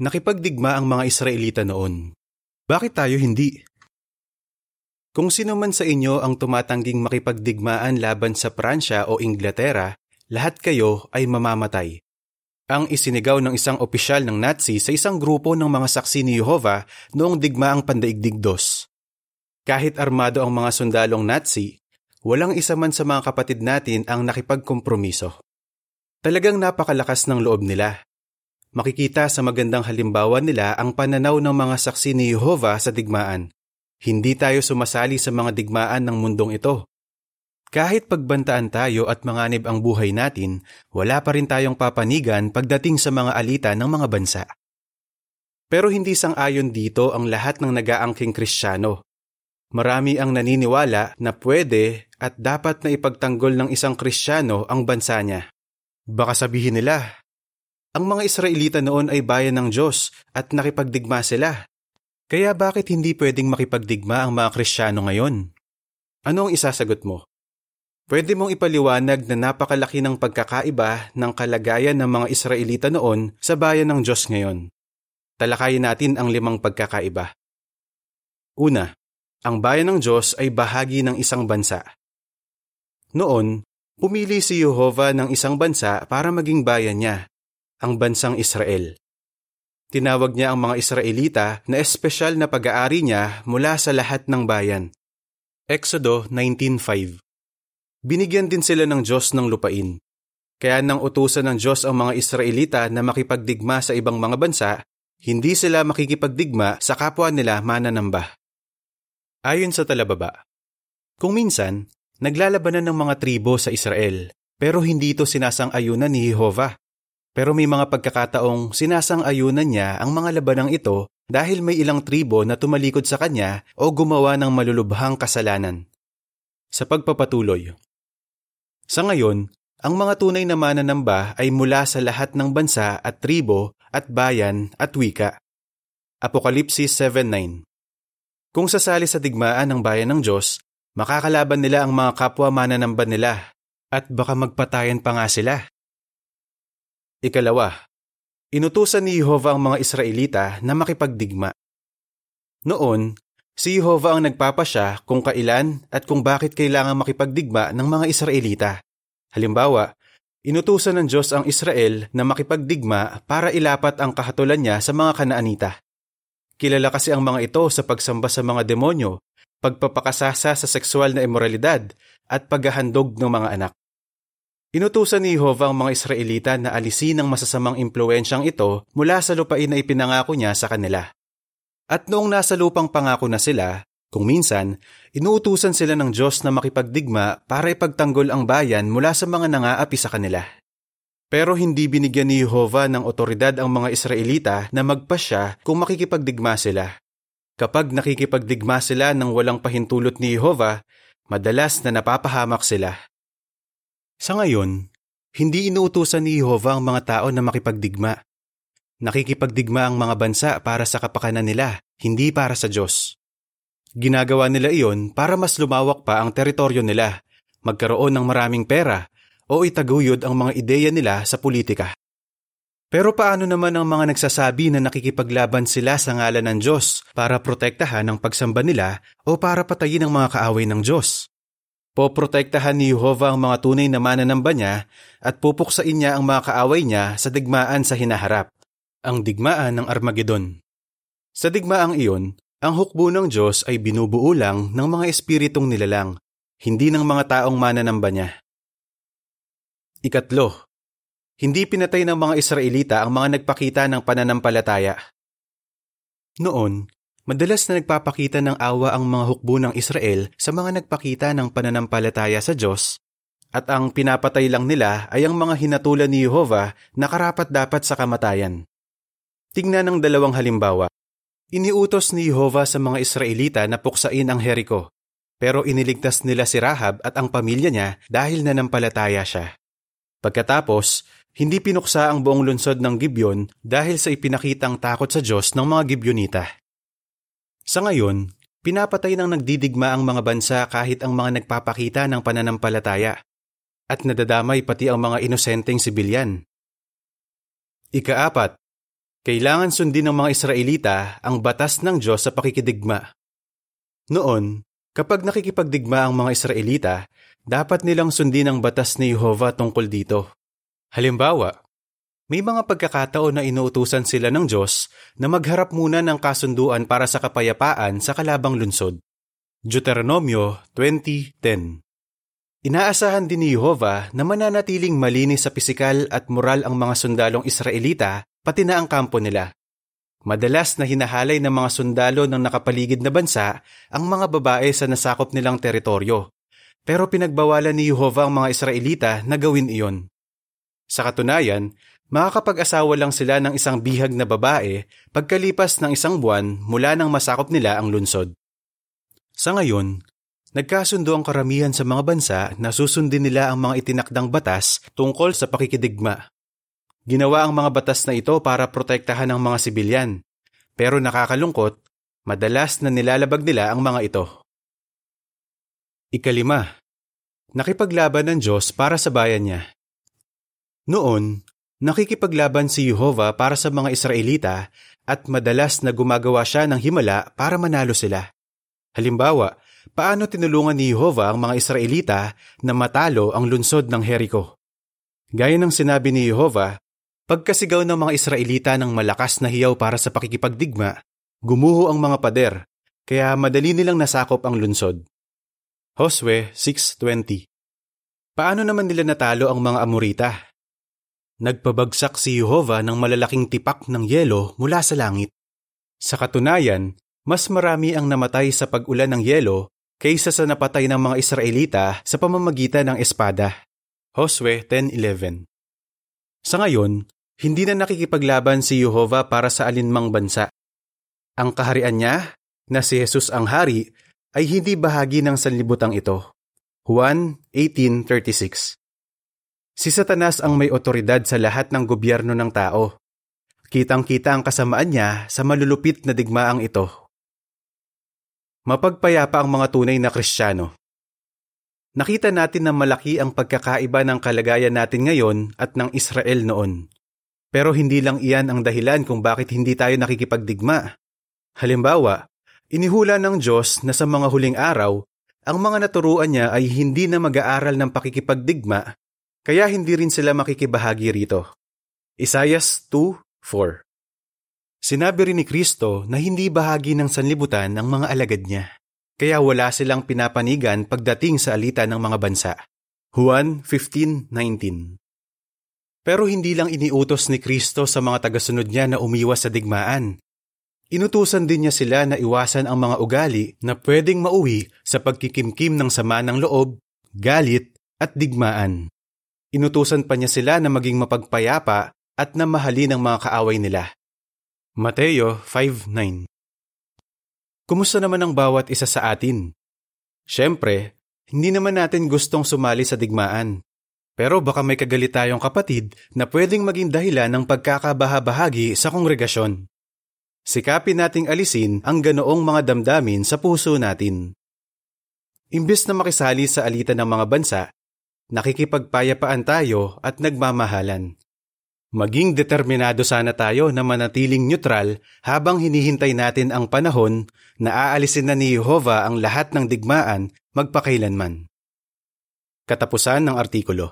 nakipagdigma ang mga Israelita noon. Bakit tayo hindi? Kung sino man sa inyo ang tumatangging makipagdigmaan laban sa Pransya o Inglaterra, lahat kayo ay mamamatay. Ang isinigaw ng isang opisyal ng Nazi sa isang grupo ng mga saksi ni Jehovah noong digmaang Pandaigdig II. Kahit armado ang mga sundalong Nazi, walang isa man sa mga kapatid natin ang nakipagkompromiso. Talagang napakalakas ng loob nila. Makikita sa magandang halimbawa nila ang pananaw ng mga saksi ni Jehovah sa digmaan. Hindi tayo sumasali sa mga digmaan ng mundong ito. Kahit pagbantaan tayo at manganib ang buhay natin, wala pa rin tayong papanigan pagdating sa mga alita ng mga bansa. Pero hindi sang-ayon dito ang lahat ng nag-aangking Kristyano. Marami ang naniniwala na pwede at dapat na ipagtanggol ng isang Kristyano ang bansa niya. Baka sabihin nila, ang mga Israelita noon ay bayan ng Diyos at nakipagdigma sila. Kaya bakit hindi pwedeng makipagdigma ang mga Kristyano ngayon? Ano ang isasagot mo? Pwede mong ipaliwanag na napakalaki ng pagkakaiba ng kalagayan ng mga Israelita noon sa bayan ng Diyos ngayon. Talakayin natin ang 5 pagkakaiba. Una, ang bayan ng Diyos ay bahagi ng isang bansa. Noon, pumili si Jehovah ng isang bansa para maging bayan niya, ang bansang Israel. Tinawag niya ang mga Israelita na espesyal na pag-aari niya mula sa lahat ng bayan. Exodo 19:5. Binigyan din sila ng Diyos ng lupain. Kaya nang utusan ng Diyos ang mga Israelita na makipagdigma sa ibang mga bansa, hindi sila makikipagdigma sa kapwa nila mananamba. Ayon sa talababa, kung minsan, naglalabanan ng mga tribo sa Israel, pero hindi ito sinasang-ayunan ni Jehovah. Pero may mga pagkakataong sinasang-ayunan niya ang mga labanang ito dahil may ilang tribo na tumalikod sa kanya o gumawa ng malulubhang kasalanan. Sa pagpapatuloy, sa ngayon, ang mga tunay na mananamba ay mula sa lahat ng bansa at tribo at bayan at wika. Apokalipsis 7:9. Kung sasali sa digmaan ng bayan ng Diyos, makakalaban nila ang mga kapwa mananamba nila at baka magpatayan pa nga sila. Ikalawa, inutusan ni Jehovah ang mga Israelita na makipagdigma. Noon, si Jehovah ang nagpapasya kung kailan at kung bakit kailangan makipagdigma ng mga Israelita. Halimbawa, inutusan ng Diyos ang Israel na makipagdigma para ilapat ang kahatulan niya sa mga Kanaanita. Kilala kasi ang mga ito sa pagsamba sa mga demonyo, pagpapakasasa sa sexual na immoralidad, at paghahandog ng mga anak. Inutusan ni Jehovah ang mga Israelita na alisin ang masasamang impluwensyang ito mula sa lupain na ipinangako niya sa kanila. At noong nasa lupang pangako na sila, kung minsan, inuutusan sila ng Diyos na makipagdigma para ipagtanggol ang bayan mula sa mga nangaapi sa kanila. Pero hindi binigyan ni Jehovah ng otoridad ang mga Israelita na magpasya kung makikipagdigma sila. Kapag nakikipagdigma sila ng walang pahintulot ni Jehovah, madalas na napapahamak sila. Sa ngayon, hindi inuutusan ni Jehovah ang mga tao na makipagdigma. Nakikipagdigma ang mga bansa para sa kapakanan nila, hindi para sa Diyos. Ginagawa nila iyon para mas lumawak pa ang teritoryo nila, magkaroon ng maraming pera, o itaguyod ang mga ideya nila sa politika. Pero paano naman ang mga nagsasabi na nakikipaglaban sila sa ngalan ng Diyos para protektahan ang pagsamba nila o para patayin ang mga kaaway ng Diyos? Poprotektahan ni Jehovah ang mga tunay na mananamba niya at pupuksain niya ang mga kaaway niya sa digmaan sa hinaharap. Ang digmaan ng Armageddon. Sa digmaang iyon, ang hukbo ng Diyos ay binubuo lang ng mga espiritong nilalang, hindi ng mga taong mananamba niya. Ikatlo, hindi pinatay ng mga Israelita ang mga nagpakita ng pananampalataya. Noon, madalas na nagpapakita ng awa ang mga hukbo ng Israel sa mga nagpakita ng pananampalataya sa Diyos. At ang pinapatay lang nila ay ang mga hinatulan ni Jehovah na karapat-dapat sa kamatayan. Tingnan ang 2 halimbawa. Iniutos ni Jehovah sa mga Israelita na puksain ang Jericho, pero iniligtas nila si Rahab at ang pamilya niya dahil nanampalataya siya. Pagkatapos, hindi pinuksa ang buong lungsod ng Gibeon dahil sa ipinakitang takot sa Diyos ng mga Gibeonita. Sa ngayon, pinapatay ng nagdidigma ang mga bansa kahit ang mga nagpapakita ng pananampalataya, at nadadamay pati ang mga inosenteng sibilyan. Ikaapat, Kailangan sundin ng mga Israelita ang batas ng Diyos sa pakikidigma. Noon, kapag nakikipagdigma ang mga Israelita, dapat nilang sundin ang batas ni Jehovah tungkol dito. Halimbawa, may mga pagkakataon na inuutusan sila ng Diyos na magharap muna ng kasunduan para sa kapayapaan sa kalabang lunsod. Deuteronomio 20:10. Inaasahan din ni Jehovah na mananatiling malinis sa pisikal at moral ang mga sundalong Israelita pati na ang kampo nila. Madalas na hinahalay ng mga sundalo ng nakapaligid na bansa ang mga babae sa nasakop nilang teritoryo, pero pinagbawalan ni Jehovah ang mga Israelita na gawin iyon. Sa katunayan, makakapag-asawa lang sila ng isang bihag na babae pagkalipas ng isang buwan mula nang masakop nila ang lunsod. Sa ngayon, nagkasundo ang karamihan sa mga bansa na susundin nila ang mga itinakdang batas tungkol sa pakikidigma. Ginawa ang mga batas na ito para protektahan ang mga sibilyan, pero nakakalungkot, madalas na nilalabag nila ang mga ito. Ikalima, nakipaglaban ng Diyos para sa bayan niya. Noon, nakikipaglaban si Jehovah para sa mga Israelita at madalas na gumagawa siya ng himala para manalo sila. Halimbawa, paano tinulungan ni Jehovah ang mga Israelita na matalo ang lunsod ng Jericho? Gaya ng sinabi ni Jehovah, pagkasigaw ng mga Israelita ng malakas na hiyaw para sa pakikipagdigma, gumuho ang mga pader, kaya madali nilang nasakop ang lunsod. Josue 6:20. Paano naman nila natalo ang mga Amorita? Nagpabagsak si Jehovah ng malalaking tipak ng yelo mula sa langit. Sa katunayan, mas marami ang namatay sa pag-ulan ng yelo kaysa sa napatay ng mga Israelita sa pamamagitan ng espada. Josue 10:11. Sa ngayon, hindi na nakikipaglaban si Jehovah para sa alinmang bansa. Ang kaharian niya, na si Jesus ang hari, ay hindi bahagi ng sanlibutang ito. Juan 18:36. Si Satanas ang may otoridad sa lahat ng gobyerno ng tao. Kitang-kita ang kasamaan niya sa malulupit na digmaang ito. Mapagpayapa ang mga tunay na Kristiyano. Nakita natin na malaki ang pagkakaiba ng kalagayan natin ngayon at ng Israel noon. Pero hindi lang iyan ang dahilan kung bakit hindi tayo nakikipagdigma. Halimbawa, inihula ng Diyos na sa mga huling araw, ang mga naturuan niya ay hindi na mag-aaral ng pakikipagdigma. Kaya hindi rin sila makikibahagi rito. Isaiah 2:4. Sinabi rin ni Kristo na hindi bahagi ng sanlibutan ang mga alagad niya. Kaya wala silang pinapanigan pagdating sa alitan ng mga bansa. Juan 15:19. Pero hindi lang iniutos ni Kristo sa mga tagasunod niya na umiwas sa digmaan. Inutusan din niya sila na iwasan ang mga ugali na pwedeng mauwi sa pagkikimkim ng sama ng loob, galit at digmaan. Inutusan pa niya sila na maging mapagpayapa at na mahalin ang mga kaaway nila. Mateo 5:9. Kumusta naman ang bawat isa sa atin? Siyempre, hindi naman natin gustong sumali sa digmaan. Pero baka may kagalit tayong kapatid na pwedeng maging dahilan ng pagkakabahabahagi sa kongregasyon. Sikapin nating alisin ang ganoong mga damdamin sa puso natin. Imbes na makisali sa alitan ng mga bansa, nakikipagpayapaan tayo at nagmamahalan. Maging determinado sana tayo na manatiling neutral habang hinihintay natin ang panahon na aalisin na ni Jehovah ang lahat ng digmaan magpakailanman. Katapusan ng artikulo.